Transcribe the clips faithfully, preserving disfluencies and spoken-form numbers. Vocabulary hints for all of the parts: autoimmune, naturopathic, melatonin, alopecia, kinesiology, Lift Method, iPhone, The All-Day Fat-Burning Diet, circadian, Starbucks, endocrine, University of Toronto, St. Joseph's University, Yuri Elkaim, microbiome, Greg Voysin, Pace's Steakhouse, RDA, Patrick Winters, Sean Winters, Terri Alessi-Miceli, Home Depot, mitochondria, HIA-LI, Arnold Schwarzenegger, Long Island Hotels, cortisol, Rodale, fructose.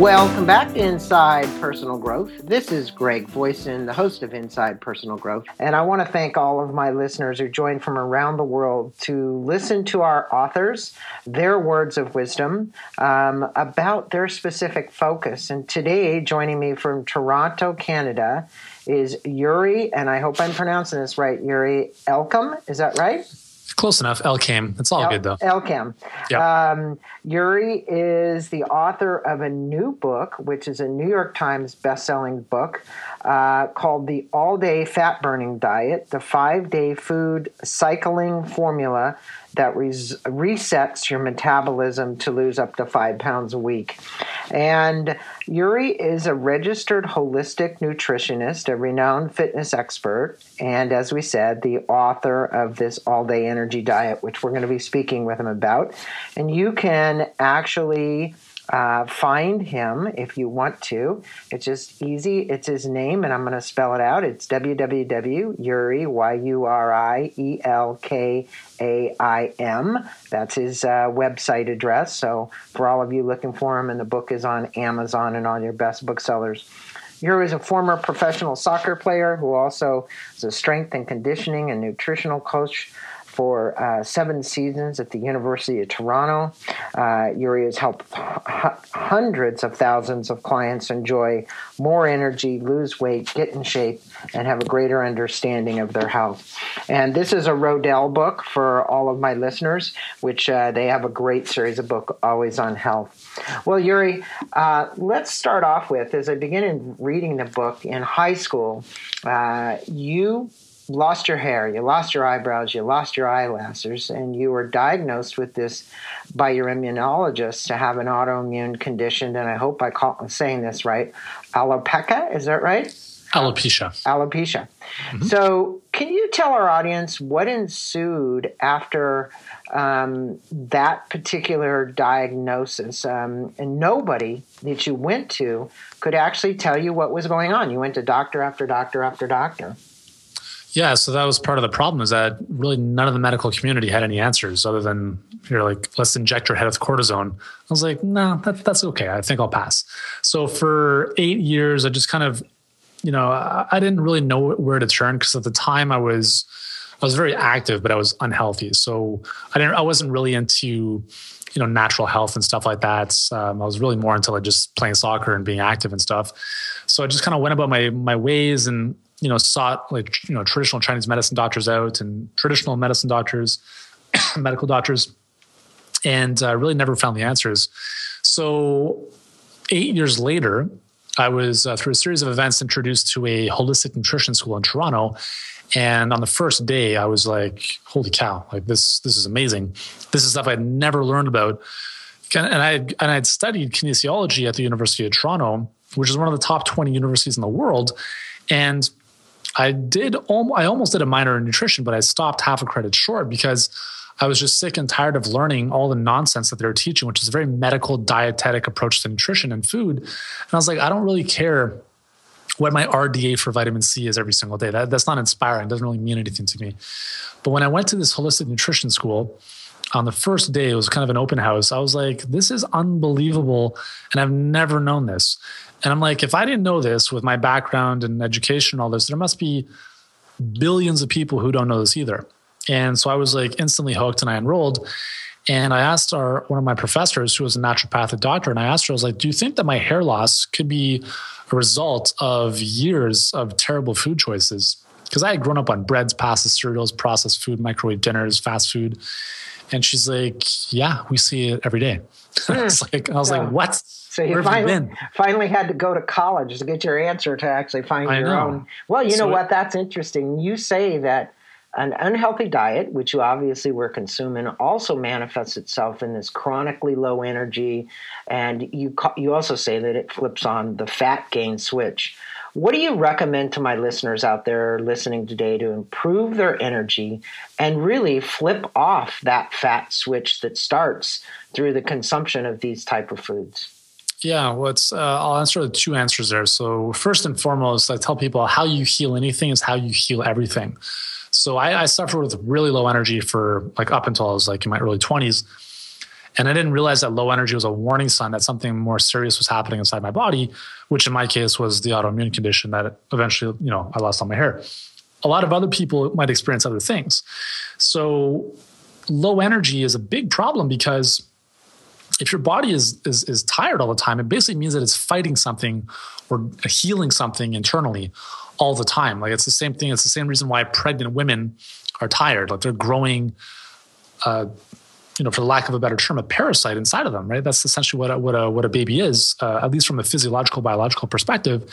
Welcome back to Inside Personal Growth. This is Greg Voysin, the host of Inside Personal Growth, and I want to thank all of my listeners who joined from around the world to listen to our authors, their words of wisdom um, about their specific focus. And today, joining me from Toronto, Canada, is Yuri, and I hope I'm pronouncing this right, Yuri Elkaim, is that right? Close enough. Elkaim. It's all El- good, though. Elkaim. Yep. Um, Yuri is the author of a new book, which is a New York Times bestselling book uh, called The All-Day Fat-Burning Diet, the five-day food cycling formula that res- resets your metabolism to lose up to five pounds a week. And Yuri is a registered holistic nutritionist, a renowned fitness expert, and as we said, the author of this all-day energy diet, which we're going to be speaking with him about. And you can actually uh, find him if you want to. It's just easy. It's his name, and I'm going to spell it out. It's double-u double-u double-u dot yuri, Y U R I E L K A I M. That's his uh, website address. So for all of you looking for him, and the book is on Amazon and all your best booksellers. Yuri is a former professional soccer player who also is a strength and conditioning and nutritional coach for uh, seven seasons at the University of Toronto. Uh, Yuri has helped h- hundreds of thousands of clients enjoy more energy, lose weight, get in shape, and have a greater understanding of their health. And this is a Rodale book for all of my listeners, which uh, they have a great series of books always on health. Well, Yuri, uh, let's start off with, as I began reading the book in high school, uh, you lost your hair, you lost your eyebrows, you lost your eyelashes, and you were diagnosed with this by your immunologist to have an autoimmune condition, and I hope I call, I'm saying this right, alopecia, is that right? Alopecia. Alopecia. Mm-hmm. So can you tell our audience what ensued after um, that particular diagnosis? Um, and nobody that you went to could actually tell you what was going on. You went to doctor after doctor after doctor. Yeah, so that was part of the problem, is that really none of the medical community had any answers other than, you're like, let's inject your head with cortisone. I was like, no, that, that's okay. I think I'll pass. So for eight years, I just kind of, you know, I, I didn't really know where to turn, because at the time I was, I was very active, but I was unhealthy. So I didn't, I wasn't really into, you know, natural health and stuff like that. Um, I was really more into like just playing soccer and being active and stuff. So I just kind of went about my my ways and, you know, sought like, you know, traditional Chinese medicine doctors out and traditional medicine doctors, medical doctors, and uh, really never found the answers. So eight years later, I was uh, through a series of events introduced to a holistic nutrition school in Toronto. And on the first day I was like, holy cow, like this, this is amazing. This is stuff I'd never learned about. And I, and I'd studied kinesiology at the University of Toronto, which is one of the top twenty universities in the world. And I did, I almost did a minor in nutrition, but I stopped half a credit short because I was just sick and tired of learning all the nonsense that they were teaching, which is a very medical, dietetic approach to nutrition and food. And I was like, I don't really care what my R D A for vitamin C is every single day. That, that's not inspiring. It doesn't really mean anything to me. But when I went to this holistic nutrition school, on the first day, it was kind of an open house. I was like, this is unbelievable. And I've never known this. And I'm like, if I didn't know this with my background and education and all this, there must be billions of people who don't know this either. And so I was like instantly hooked, and I enrolled. And I asked our one of my professors, who was a naturopathic doctor, and I asked her, I was like, do you think that my hair loss could be a result of years of terrible food choices? Because I had grown up on breads, pastas, cereals, processed food, microwave dinners, fast food. And she's like, yeah, we see it every day. I was like, I was yeah. like, what? So you finally, finally had to go to college to get your answer, to actually find I your know. own. Well, you so know what? It, That's interesting. You say that an unhealthy diet, which you obviously were consuming, also manifests itself in this chronically low energy. And you you also say that it flips on the fat gain switch. What do you recommend to my listeners out there listening today to improve their energy and really flip off that fat switch that starts through the consumption of these type of foods? Yeah, well, it's, uh, I'll answer the two answers there. So first and foremost, I tell people how you heal anything is how you heal everything. So I, I suffered with really low energy for like up until I was like in my early twenties. And I didn't realize that low energy was a warning sign that something more serious was happening inside my body, which in my case was the autoimmune condition that eventually, you know, I lost all my hair. A lot of other people might experience other things. So low energy is a big problem because if your body is, is, is tired all the time, it basically means that it's fighting something or healing something internally all the time. Like it's the same thing. It's the same reason why pregnant women are tired. Like they're growing, uh, you know, for lack of a better term, a parasite inside of them, right? That's essentially what a, what a, what a baby is, uh, at least from a physiological, biological perspective.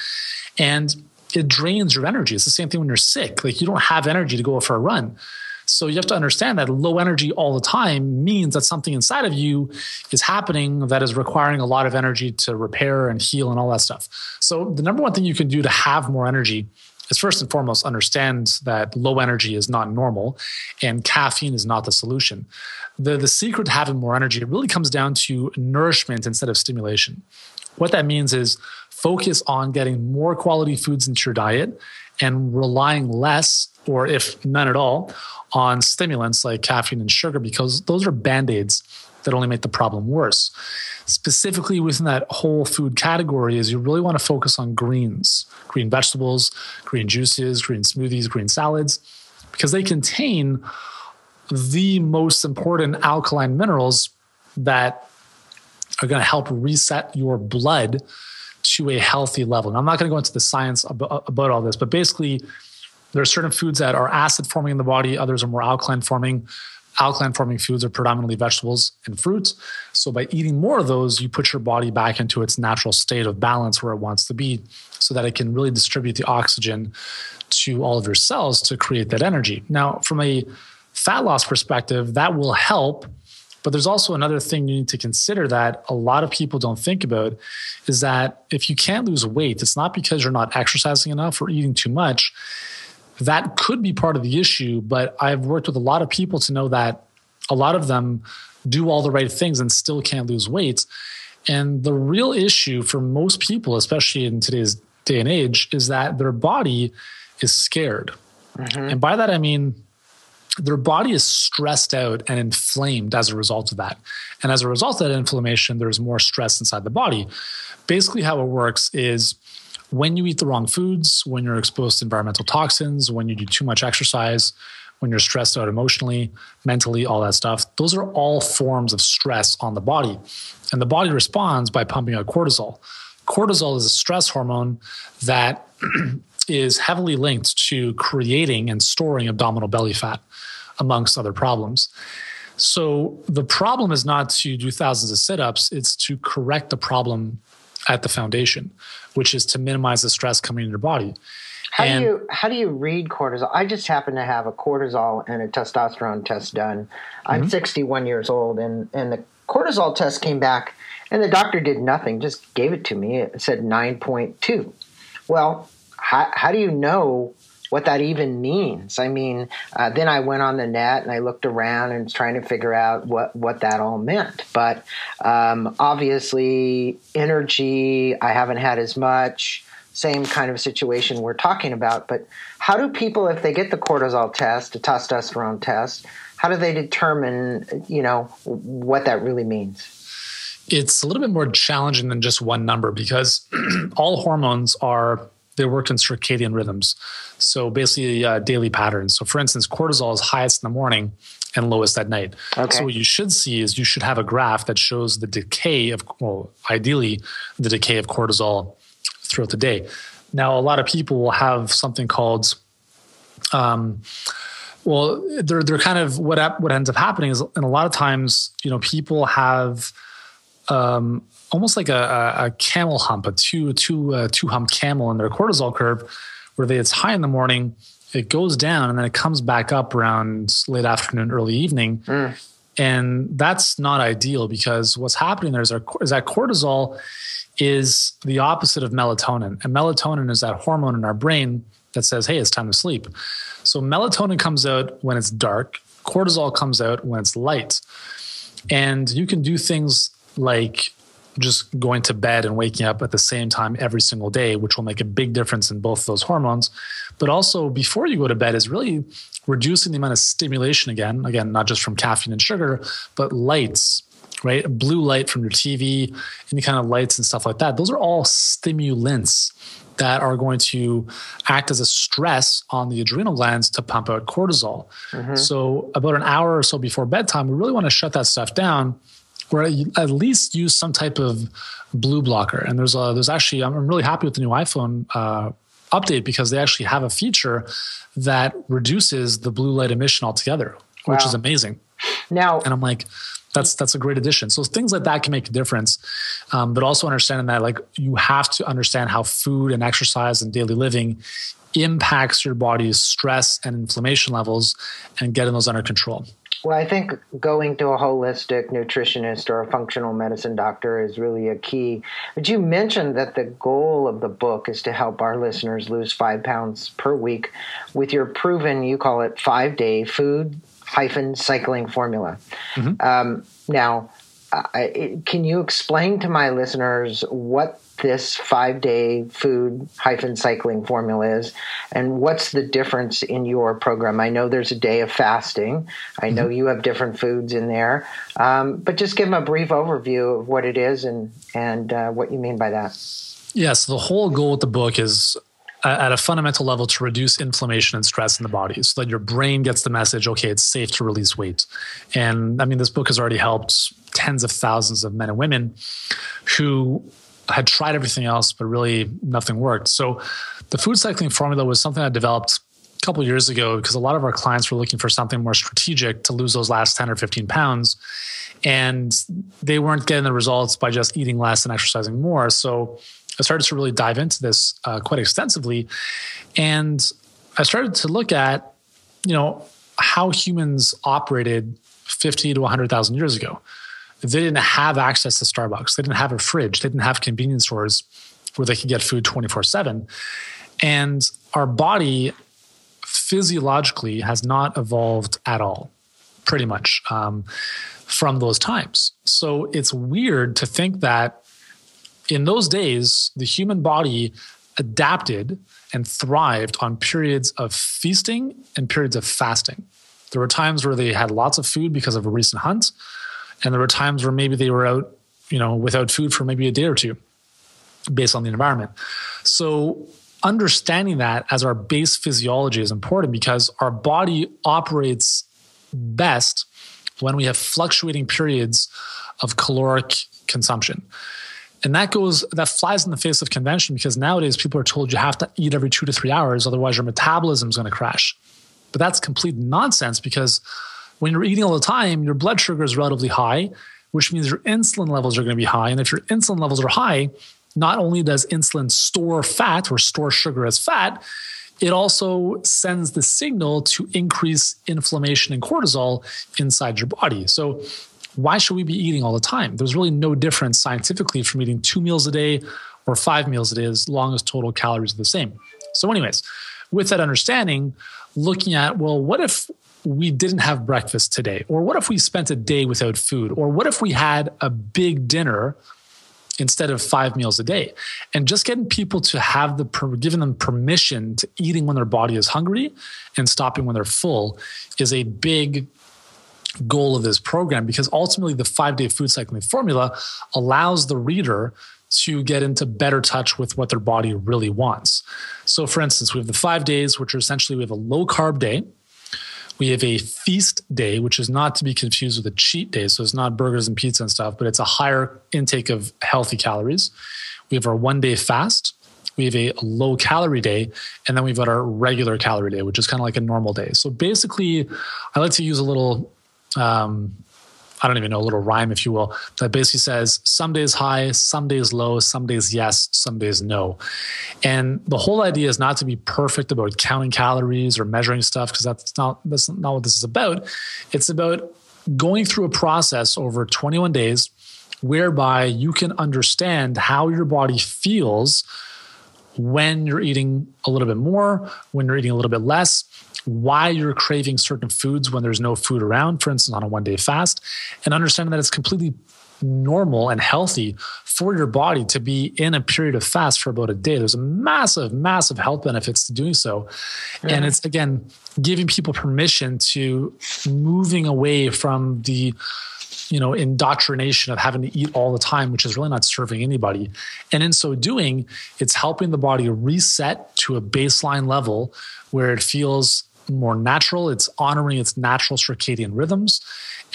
And it drains your energy. It's the same thing when you're sick. Like you don't have energy to go for a run. So you have to understand that low energy all the time means that something inside of you is happening that is requiring a lot of energy to repair and heal and all that stuff. So the number one thing you can do to have more energy is first and foremost, understand that low energy is not normal and caffeine is not the solution. The, the secret to having more energy, it really comes down to nourishment instead of stimulation. What that means is focus on getting more quality foods into your diet and relying less, or if none at all, on stimulants like caffeine and sugar, because those are band-aids that only make the problem worse. Specifically within that whole food category is you really want to focus on greens, green vegetables, green juices, green smoothies, green salads, because they contain the most important alkaline minerals that are going to help reset your blood to a healthy level. And I'm not going to go into the science about, about all this, but basically there are certain foods that are acid forming in the body. Others are more alkaline forming. Alkaline forming foods are predominantly vegetables and fruits. So by eating more of those, you put your body back into its natural state of balance where it wants to be so that it can really distribute the oxygen to all of your cells to create that energy. Now, from a fat loss perspective, that will help. But there's also another thing you need to consider that a lot of people don't think about is that if you can't lose weight, it's not because you're not exercising enough or eating too much. That could be part of the issue, but I've worked with a lot of people to know that a lot of them do all the right things and still can't lose weight. And the real issue for most people, especially in today's day and age, is that their body is scared. Mm-hmm. And by that, I mean, their body is stressed out and inflamed as a result of that. And as a result of that inflammation, there's more stress inside the body. Basically how it works is when you eat the wrong foods, when you're exposed to environmental toxins, when you do too much exercise, when you're stressed out emotionally, mentally, all that stuff, those are all forms of stress on the body. And the body responds by pumping out cortisol. Cortisol is a stress hormone that is heavily linked to creating and storing abdominal belly fat, amongst other problems. So the problem is not to do thousands of sit-ups, it's to correct the problem at the foundation, which is to minimize the stress coming in your body. How and, do you how do you read cortisol? I just happen to have a cortisol and a testosterone test done. I'm mm-hmm. sixty-one years old, and, and the cortisol test came back, and the doctor did nothing, just gave it to me. It said nine point two. Well, how, how do you know what that even means? I mean, uh, then I went on the net and I looked around and trying to figure out what, what that all meant. But um, obviously energy, I haven't had as much, same kind of situation we're talking about. But how do people, if they get the cortisol test, the testosterone test, how do they determine, you know, what that really means? It's a little bit more challenging than just one number because all hormones are... they work in circadian rhythms. So basically uh, daily patterns. So for instance, cortisol is highest in the morning and lowest at night. Okay. So what you should see is you should have a graph that shows the decay of, well, ideally the decay of cortisol throughout the day. Now, a lot of people will have something called, um, well, they're, they're kind of, what, what ends up happening is, and a lot of times, you know, people have, um, almost like a, a camel hump, a two, two, uh, two hump camel in their cortisol curve where they, it's high in the morning, it goes down and then it comes back up around late afternoon, early evening. Mm. And that's not ideal because what's happening there is, our, is that cortisol is the opposite of melatonin. And melatonin is that hormone in our brain that says, hey, it's time to sleep. So melatonin comes out when it's dark. Cortisol comes out when it's light. And you can do things like just going to bed and waking up at the same time every single day, which will make a big difference in both those hormones. But also before you go to bed is really reducing the amount of stimulation again, again, not just from caffeine and sugar, but lights, right? Blue light from your T V, any kind of lights and stuff like that. Those are all stimulants that are going to act as a stress on the adrenal glands to pump out cortisol. Mm-hmm. So about an hour or so before bedtime, we really want to shut that stuff down, or at least use some type of blue blocker. And there's a, there's actually, I'm really happy with the new iPhone uh, update, because they actually have a feature that reduces the blue light emission altogether, wow. which is amazing. Now, and I'm like, that's, that's a great addition. So things like that can make a difference. Um, but also understanding that, like, you have to understand how food and exercise and daily living impacts your body's stress and inflammation levels, and getting those under control. Well, I think going to a holistic nutritionist or a functional medicine doctor is really a key. But you mentioned that the goal of the book is to help our listeners lose five pounds per week with your proven, you call it, five-day food hyphen cycling formula. Mm-hmm. Um, now, uh, can you explain to my listeners what this five-day food hyphen cycling formula is, and what's the difference in your program? I know there's a day of fasting. I know mm-hmm. you have different foods in there, um, but just give them a brief overview of what it is and, and uh, what you mean by that. Yes, yeah, so the whole goal with the book is at a fundamental level to reduce inflammation and stress in the body, so that your brain gets the message, okay, it's safe to release weight. And I mean, this book has already helped tens of thousands of men and women who had tried everything else, but really nothing worked. So the food cycling formula was something I developed a couple of years ago, because a lot of our clients were looking for something more strategic to lose those last ten or fifteen pounds. And they weren't getting the results by just eating less and exercising more. So I started to really dive into this uh, quite extensively. And I started to look at, you know, how humans operated fifty to one hundred thousand years ago. They didn't have access to Starbucks. They didn't have a fridge. They didn't have convenience stores where they could get food twenty-four seven. And our body physiologically has not evolved at all, pretty much, um, from those times. So it's weird to think that in those days, the human body adapted and thrived on periods of feasting and periods of fasting. There were times where they had lots of food because of a recent hunt, and there were times where maybe they were out, you know, without food for maybe a day or two based on the environment. So understanding that as our base physiology is important, because our body operates best when we have fluctuating periods of caloric consumption. And that goes, that flies in the face of convention, because nowadays people are told you have to eat every two to three hours, otherwise your metabolism is going to crash. But that's complete nonsense, because when you're eating all the time, your blood sugar is relatively high, which means your insulin levels are going to be high. And if your insulin levels are high, not only does insulin store fat or store sugar as fat, it also sends the signal to increase inflammation and cortisol inside your body. So why should we be eating all the time? There's really no difference scientifically from eating two meals a day or five meals a day, as long as total calories are the same. So anyways, with that understanding, looking at, well, what if we didn't have breakfast today? Or what if we spent a day without food? Or what if we had a big dinner instead of five meals a day? And just getting people to have the, giving them permission to eating when their body is hungry and stopping when they're full is a big goal of this program, because ultimately the five-day food cycling formula allows the reader to get into better touch with what their body really wants. So for instance, we have the five days, which are essentially, we have a low-carb day. We have a feast day, which is not to be confused with a cheat day. So it's not burgers and pizza and stuff, but it's a higher intake of healthy calories. We have our one-day fast. We have a low-calorie day. And then we've got our regular calorie day, which is kind of like a normal day. So basically, I like to use a little, um, I don't even know, a little rhyme, if you will, that basically says some days high, some days low, some days yes, some days no. And the whole idea is not to be perfect about counting calories or measuring stuff, because that's not, that's not what this is about. It's about going through a process over twenty-one days whereby you can understand how your body feels when you're eating a little bit more, when you're eating a little bit less, why you're craving certain foods when there's no food around, for instance, on a one-day fast, and understanding that it's completely normal and healthy for your body to be in a period of fast for about a day. There's a massive, massive health benefits to doing so. Yeah. And it's, again, giving people permission to moving away from the, you know, indoctrination of having to eat all the time, which is really not serving anybody. And in so doing, it's helping the body reset to a baseline level where it feels more natural. It's honoring its natural circadian rhythms.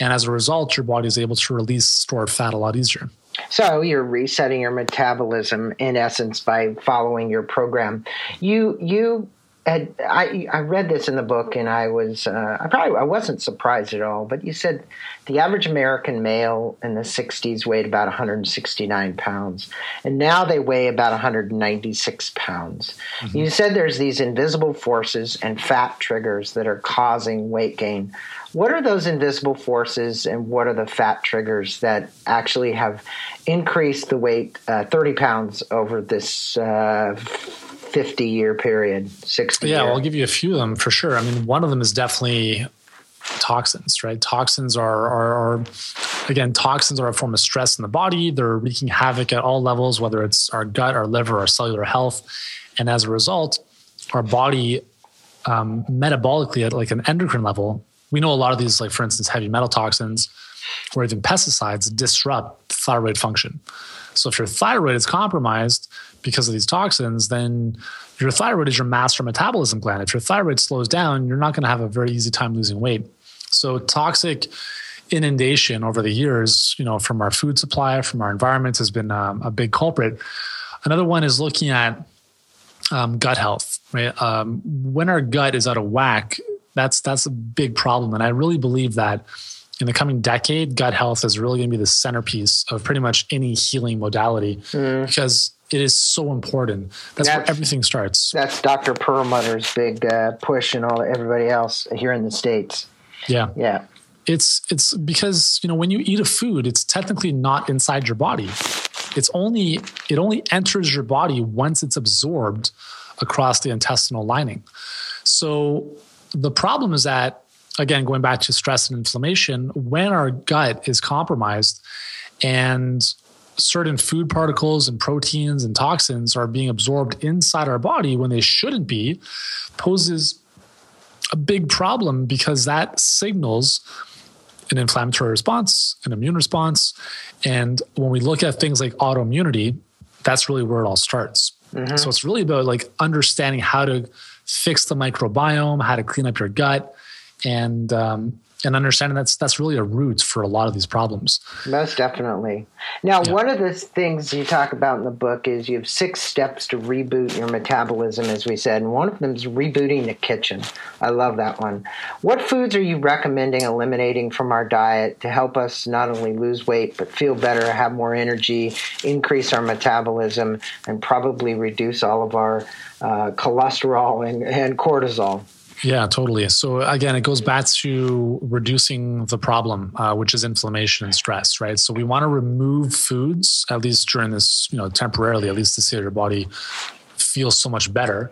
And as a result, your body is able to release stored fat a lot easier. So you're resetting your metabolism, in essence, by following your program. You, you, had, I, I read this in the book, and I was, uh, I probably, I wasn't surprised at all. But you said the average American male in the sixties weighed about one hundred sixty-nine pounds, and now they weigh about one hundred ninety-six pounds. Mm-hmm. You said there's these invisible forces and fat triggers that are causing weight gain. What are those invisible forces, and what are the fat triggers that actually have increased the weight uh, thirty pounds over this uh, fifty-year period, sixty Yeah, year. Well, I'll give you a few of them for sure. I mean, one of them is definitely toxins, right? Toxins are, are, are, again, toxins are a form of stress in the body. They're wreaking havoc at all levels, whether it's our gut, our liver, our cellular health. And as a result, our body um, metabolically at like an endocrine level, we know a lot of these, like for instance, heavy metal toxins or even pesticides disrupt thyroid function. So if your thyroid is compromised because of these toxins, then your thyroid is your master metabolism gland. If your thyroid slows down, you're not going to have a very easy time losing weight. So toxic inundation over the years, you know, from our food supply, from our environments has been um, a big culprit. Another one is looking at um, gut health, right? Um, when our gut is out of whack, that's, that's a big problem. And I really believe that in the coming decade, gut health is really going to be the centerpiece of pretty much any healing modality mm. because it is so important. That's, that's where everything starts. That's Doctor Perlmutter's big uh, push and all everybody else here in the States. Yeah. Yeah. It's, it's because, you know, when you eat a food, it's technically not inside your body. It's only, it only enters your body once it's absorbed across the intestinal lining. So the problem is that, again, going back to stress and inflammation, when our gut is compromised and certain food particles and proteins and toxins are being absorbed inside our body when they shouldn't be, poses a big problem because that signals an inflammatory response, an immune response. And when we look at things like autoimmunity, that's really where it all starts. Mm-hmm. So it's really about like understanding how to fix the microbiome, how to clean up your gut, and um, and understanding that's that's really a root for a lot of these problems. Most definitely. Now, yeah. One of the things you talk about in the book is you have six steps to reboot your metabolism, as we said, and one of them is rebooting the kitchen. I love that one. What foods are you recommending eliminating from our diet to help us not only lose weight, but feel better, have more energy, increase our metabolism, and probably reduce all of our uh, cholesterol and, and cortisol? Yeah, totally. So again, it goes back to reducing the problem, uh, which is inflammation and stress, right? So we want to remove foods, at least during this, you know, temporarily, at least to see your body feels so much better,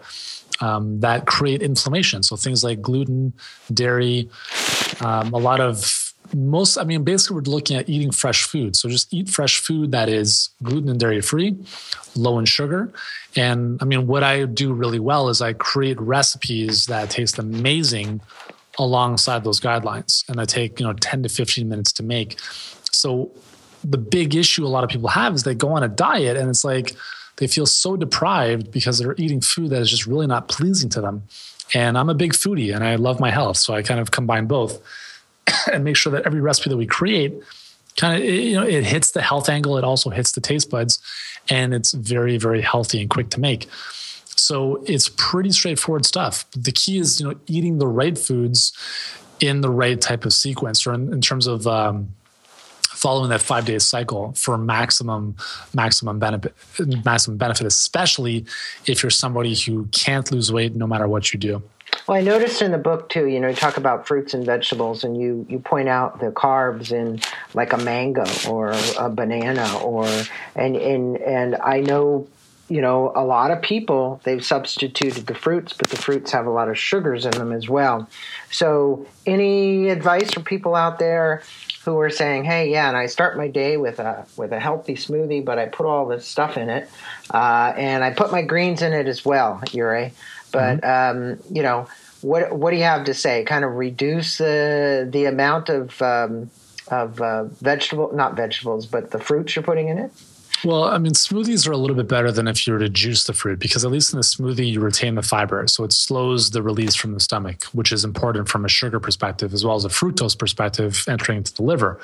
um, that create inflammation. So things like gluten, dairy, um, a lot of most, I mean, basically we're looking at eating fresh food. So just eat fresh food that is gluten and dairy free, low in sugar. And I mean, what I do really well is I create recipes that taste amazing alongside those guidelines. And I take, you know, ten to fifteen minutes to make. So the big issue a lot of people have is they go on a diet and it's like, they feel so deprived because they're eating food that is just really not pleasing to them. And I'm a big foodie and I love my health. So I kind of combine both and make sure that every recipe that we create kind of, you know, it hits the health angle. It also hits the taste buds, and it's very, very healthy and quick to make. So it's pretty straightforward stuff. But the key is, you know, eating the right foods in the right type of sequence, or in, in terms of um, following that five day cycle for maximum, maximum benefit, maximum benefit, especially if you're somebody who can't lose weight no matter what you do. Well, I noticed in the book, too, you know, you talk about fruits and vegetables, and you, you point out the carbs in like a mango or a banana, or and and, and I know you know, a lot of people, they've substituted the fruits, but the fruits have a lot of sugars in them as well. So any advice for people out there who are saying, hey, yeah, and I start my day with a with a healthy smoothie, but I put all this stuff in it, uh, and I put my greens in it as well, Yuri. But, mm-hmm. um, you know, what what do you have to say? Kind of reduce the, the amount of, um, of uh, vegetable, not vegetables, but the fruits you're putting in it? Well, I mean, smoothies are a little bit better than if you were to juice the fruit, because at least in the smoothie, you retain the fiber. So it slows the release from the stomach, which is important from a sugar perspective, as well as a fructose perspective entering into the liver.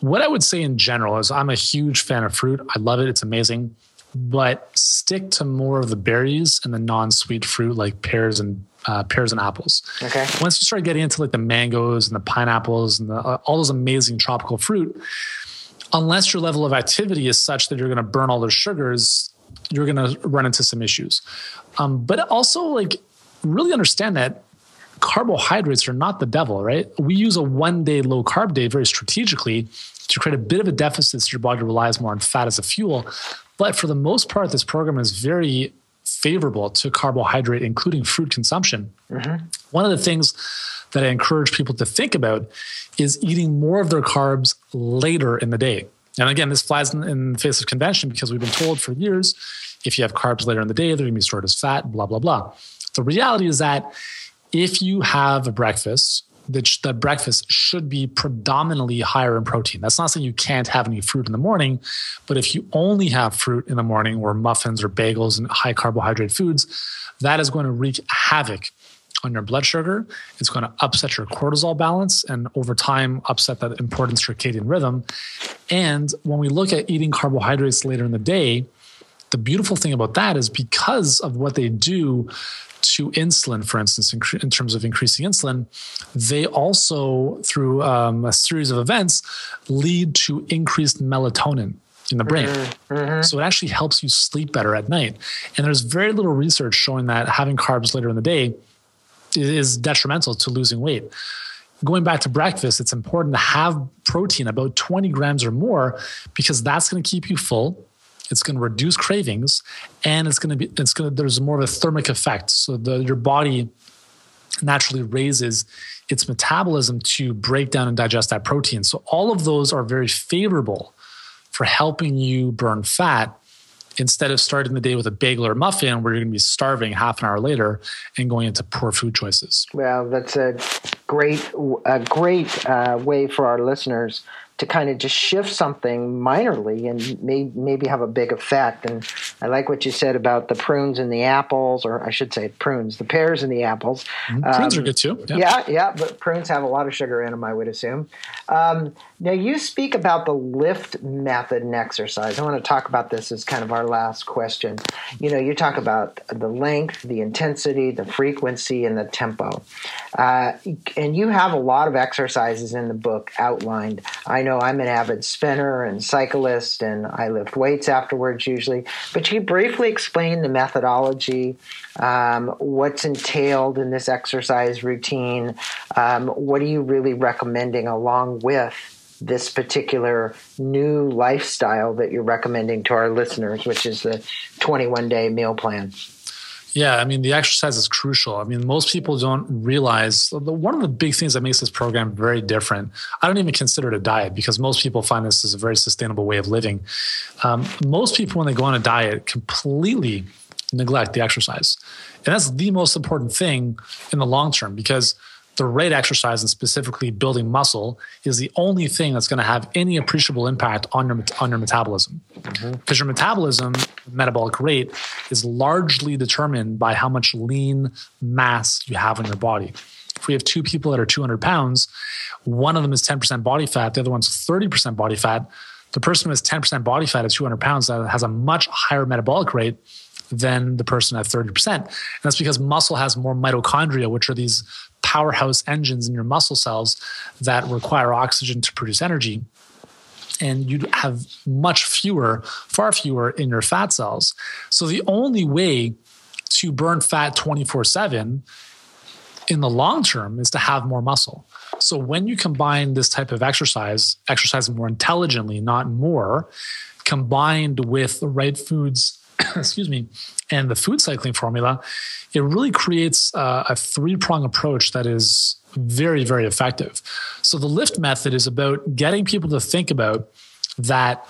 What I would say in general is I'm a huge fan of fruit. I love it. It's amazing. But stick to more of the berries and the non-sweet fruit, like pears and uh, pears and apples. Okay. Once you start getting into like the mangoes and the pineapples and the, uh, all those amazing tropical fruit, unless your level of activity is such that you're going to burn all those sugars, you're going to run into some issues. Um, but also, like, really understand that carbohydrates are not the devil, right? We use a one-day low-carb day very strategically to create a bit of a deficit so your body relies more on fat as a fuel. But for the most part, this program is very favorable to carbohydrate, including fruit consumption. Mm-hmm. One of the things that I encourage people to think about is eating more of their carbs later in the day. And again, this flies in, in the face of convention, because we've been told for years, if you have carbs later in the day, they're going to be stored as fat, blah, blah, blah. The reality is that if you have a breakfast, that sh- the breakfast should be predominantly higher in protein. That's not saying you can't have any fruit in the morning, but if you only have fruit in the morning, or muffins or bagels and high carbohydrate foods, that is going to wreak havoc on your blood sugar. It's going to upset your cortisol balance, and over time upset that important circadian rhythm. And when we look at eating carbohydrates later in the day, the beautiful thing about that is because of what they do to insulin, for instance, in terms of increasing insulin, they also, through um, a series of events, lead to increased melatonin in the brain. Mm-hmm. So it actually helps you sleep better at night. And there's very little research showing that having carbs later in the day is detrimental to losing weight. Going back to breakfast, it's important to have protein, about twenty grams or more, because that's going to keep you full. It's going to reduce cravings, and it's going to be, it's going to, there's more of a thermic effect. So the, your body naturally raises its metabolism to break down and digest that protein. So all of those are very favorable for helping you burn fat, instead of starting the day with a bagel or muffin where you're going to be starving half an hour later and going into poor food choices. Well, that's a great, a great uh, way for our listeners to kind of just shift something minorly and may, maybe have a big effect. And I like what you said about the prunes and the apples, or I should say prunes, the pears and the apples. Mm-hmm. Um, prunes are good too. Yeah. yeah, yeah, but prunes have a lot of sugar in them, I would assume. Um, now, you speak about the lift method and exercise. I want to talk about this as kind of our last question. You know, you talk about the length, the intensity, the frequency, and the tempo. Uh, and you have a lot of exercises in the book outlined. I know I'm an avid spinner and cyclist, and I lift weights afterwards usually. But you briefly explain the methodology, um, what's entailed in this exercise routine. Um, what are you really recommending along with this particular new lifestyle that you're recommending to our listeners, which is the twenty-one day meal plan? Yeah, I mean, the exercise is crucial. I mean, most people don't realize, one of the big things that makes this program very different, I don't even consider it a diet, because most people find this as a very sustainable way of living. Um, most people, when they go on a diet, completely neglect the exercise. And that's the most important thing in the long term, because the right exercise, and specifically building muscle, is the only thing that's going to have any appreciable impact on your, on your metabolism. Mm-hmm. Because your metabolism, metabolic rate, is largely determined by how much lean mass you have in your body. If we have two people that are two hundred pounds, one of them is ten percent body fat, the other one's thirty percent body fat. The person who has ten percent body fat at two hundred pounds has a much higher metabolic rate than the person at thirty percent. And that's because muscle has more mitochondria, which are these powerhouse engines in your muscle cells that require oxygen to produce energy. And you have much fewer, far fewer in your fat cells. So the only way to burn fat twenty-four seven in the long term is to have more muscle. So when you combine this type of exercise, exercise more intelligently, not more, combined with the right foods excuse me, and the food cycling formula, it really creates uh, a three-prong approach that is very, very effective. So the Lift Method is about getting people to think about that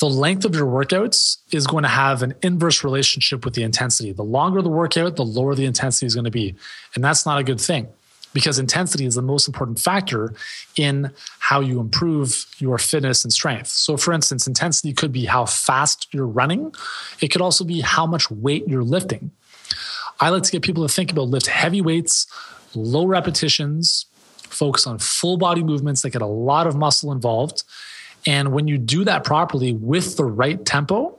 the length of your workouts is going to have an inverse relationship with the intensity. The longer the workout, the lower the intensity is going to be. And that's not a good thing, because intensity is the most important factor in how you improve your fitness and strength. So for instance, intensity could be how fast you're running. It could also be how much weight you're lifting. I like to get people to think about lift heavy weights, low repetitions, focus on full body movements that get a lot of muscle involved. And when you do that properly with the right tempo,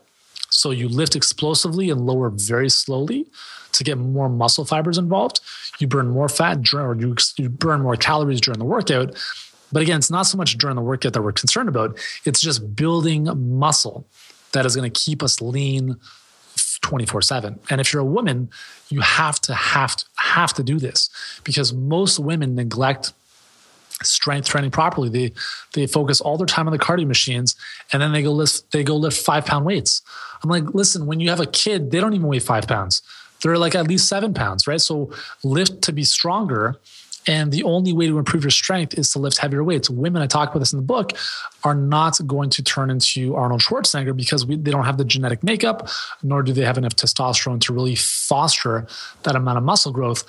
so you lift explosively and lower very slowly to get more muscle fibers involved, you burn more fat or you, you burn more calories during the workout. But again, it's not so much during the workout that we're concerned about. It's just building muscle that is going to keep us lean twenty-four seven. And if you're a woman, you have to have to, have to do this, because most women neglect strength training properly. They they focus all their time on the cardio machines, and then they go lift they go lift five pound weights. I'm like, listen, when you have a kid, they don't even weigh five pounds. They're like at least seven pounds, right? So lift to be stronger. And the only way to improve your strength is to lift heavier weights. Women, I talk about this in the book, are not going to turn into Arnold Schwarzenegger because we, they don't have the genetic makeup, nor do they have enough testosterone to really foster that amount of muscle growth.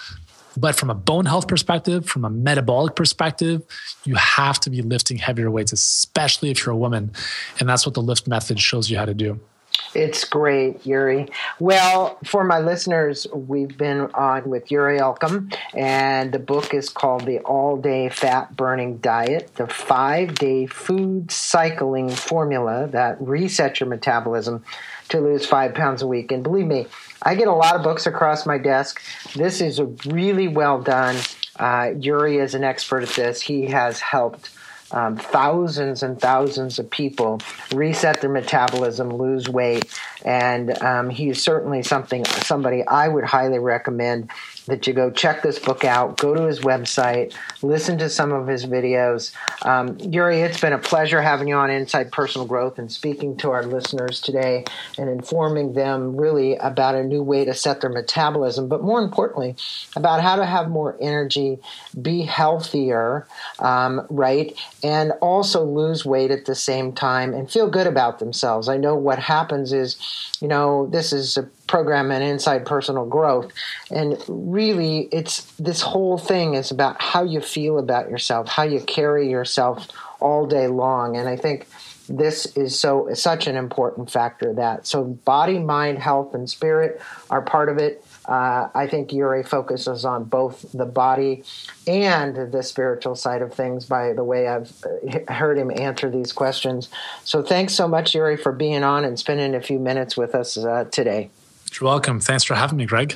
But from a bone health perspective, from a metabolic perspective, you have to be lifting heavier weights, especially if you're a woman. And that's what the Lift Method shows you how to do. It's great, Yuri. Well, for my listeners, we've been on with Yuri Elkaim, and the book is called The All-Day Fat-Burning Diet, the five-day food cycling formula that resets your metabolism to lose five pounds a week. And believe me, I get a lot of books across my desk. This is a really well done. Uh, Yuri is an expert at this. He has helped Um, thousands and thousands of people reset their metabolism, lose weight, and um, he's certainly something somebody I would highly recommend that you go check this book out, go to his website, listen to some of his videos. Um, Yuri, it's been a pleasure having you on Inside Personal Growth and speaking to our listeners today and informing them really about a new way to set their metabolism, but more importantly, about how to have more energy, be healthier, um, right, and also lose weight at the same time and feel good about themselves. I know what happens is, you know, this is a program and Inside Personal Growth, and really it's this whole thing is about how you feel about yourself, how you carry yourself all day long. And I think this is so such an important factor of that. So body, mind, health, and spirit are part of it. Uh, I think Yuri focuses on both the body and the spiritual side of things, by the way I've heard him answer these questions. So thanks so much, Yuri, for being on and spending a few minutes with us uh, today. You're welcome. Thanks for having me, Greg.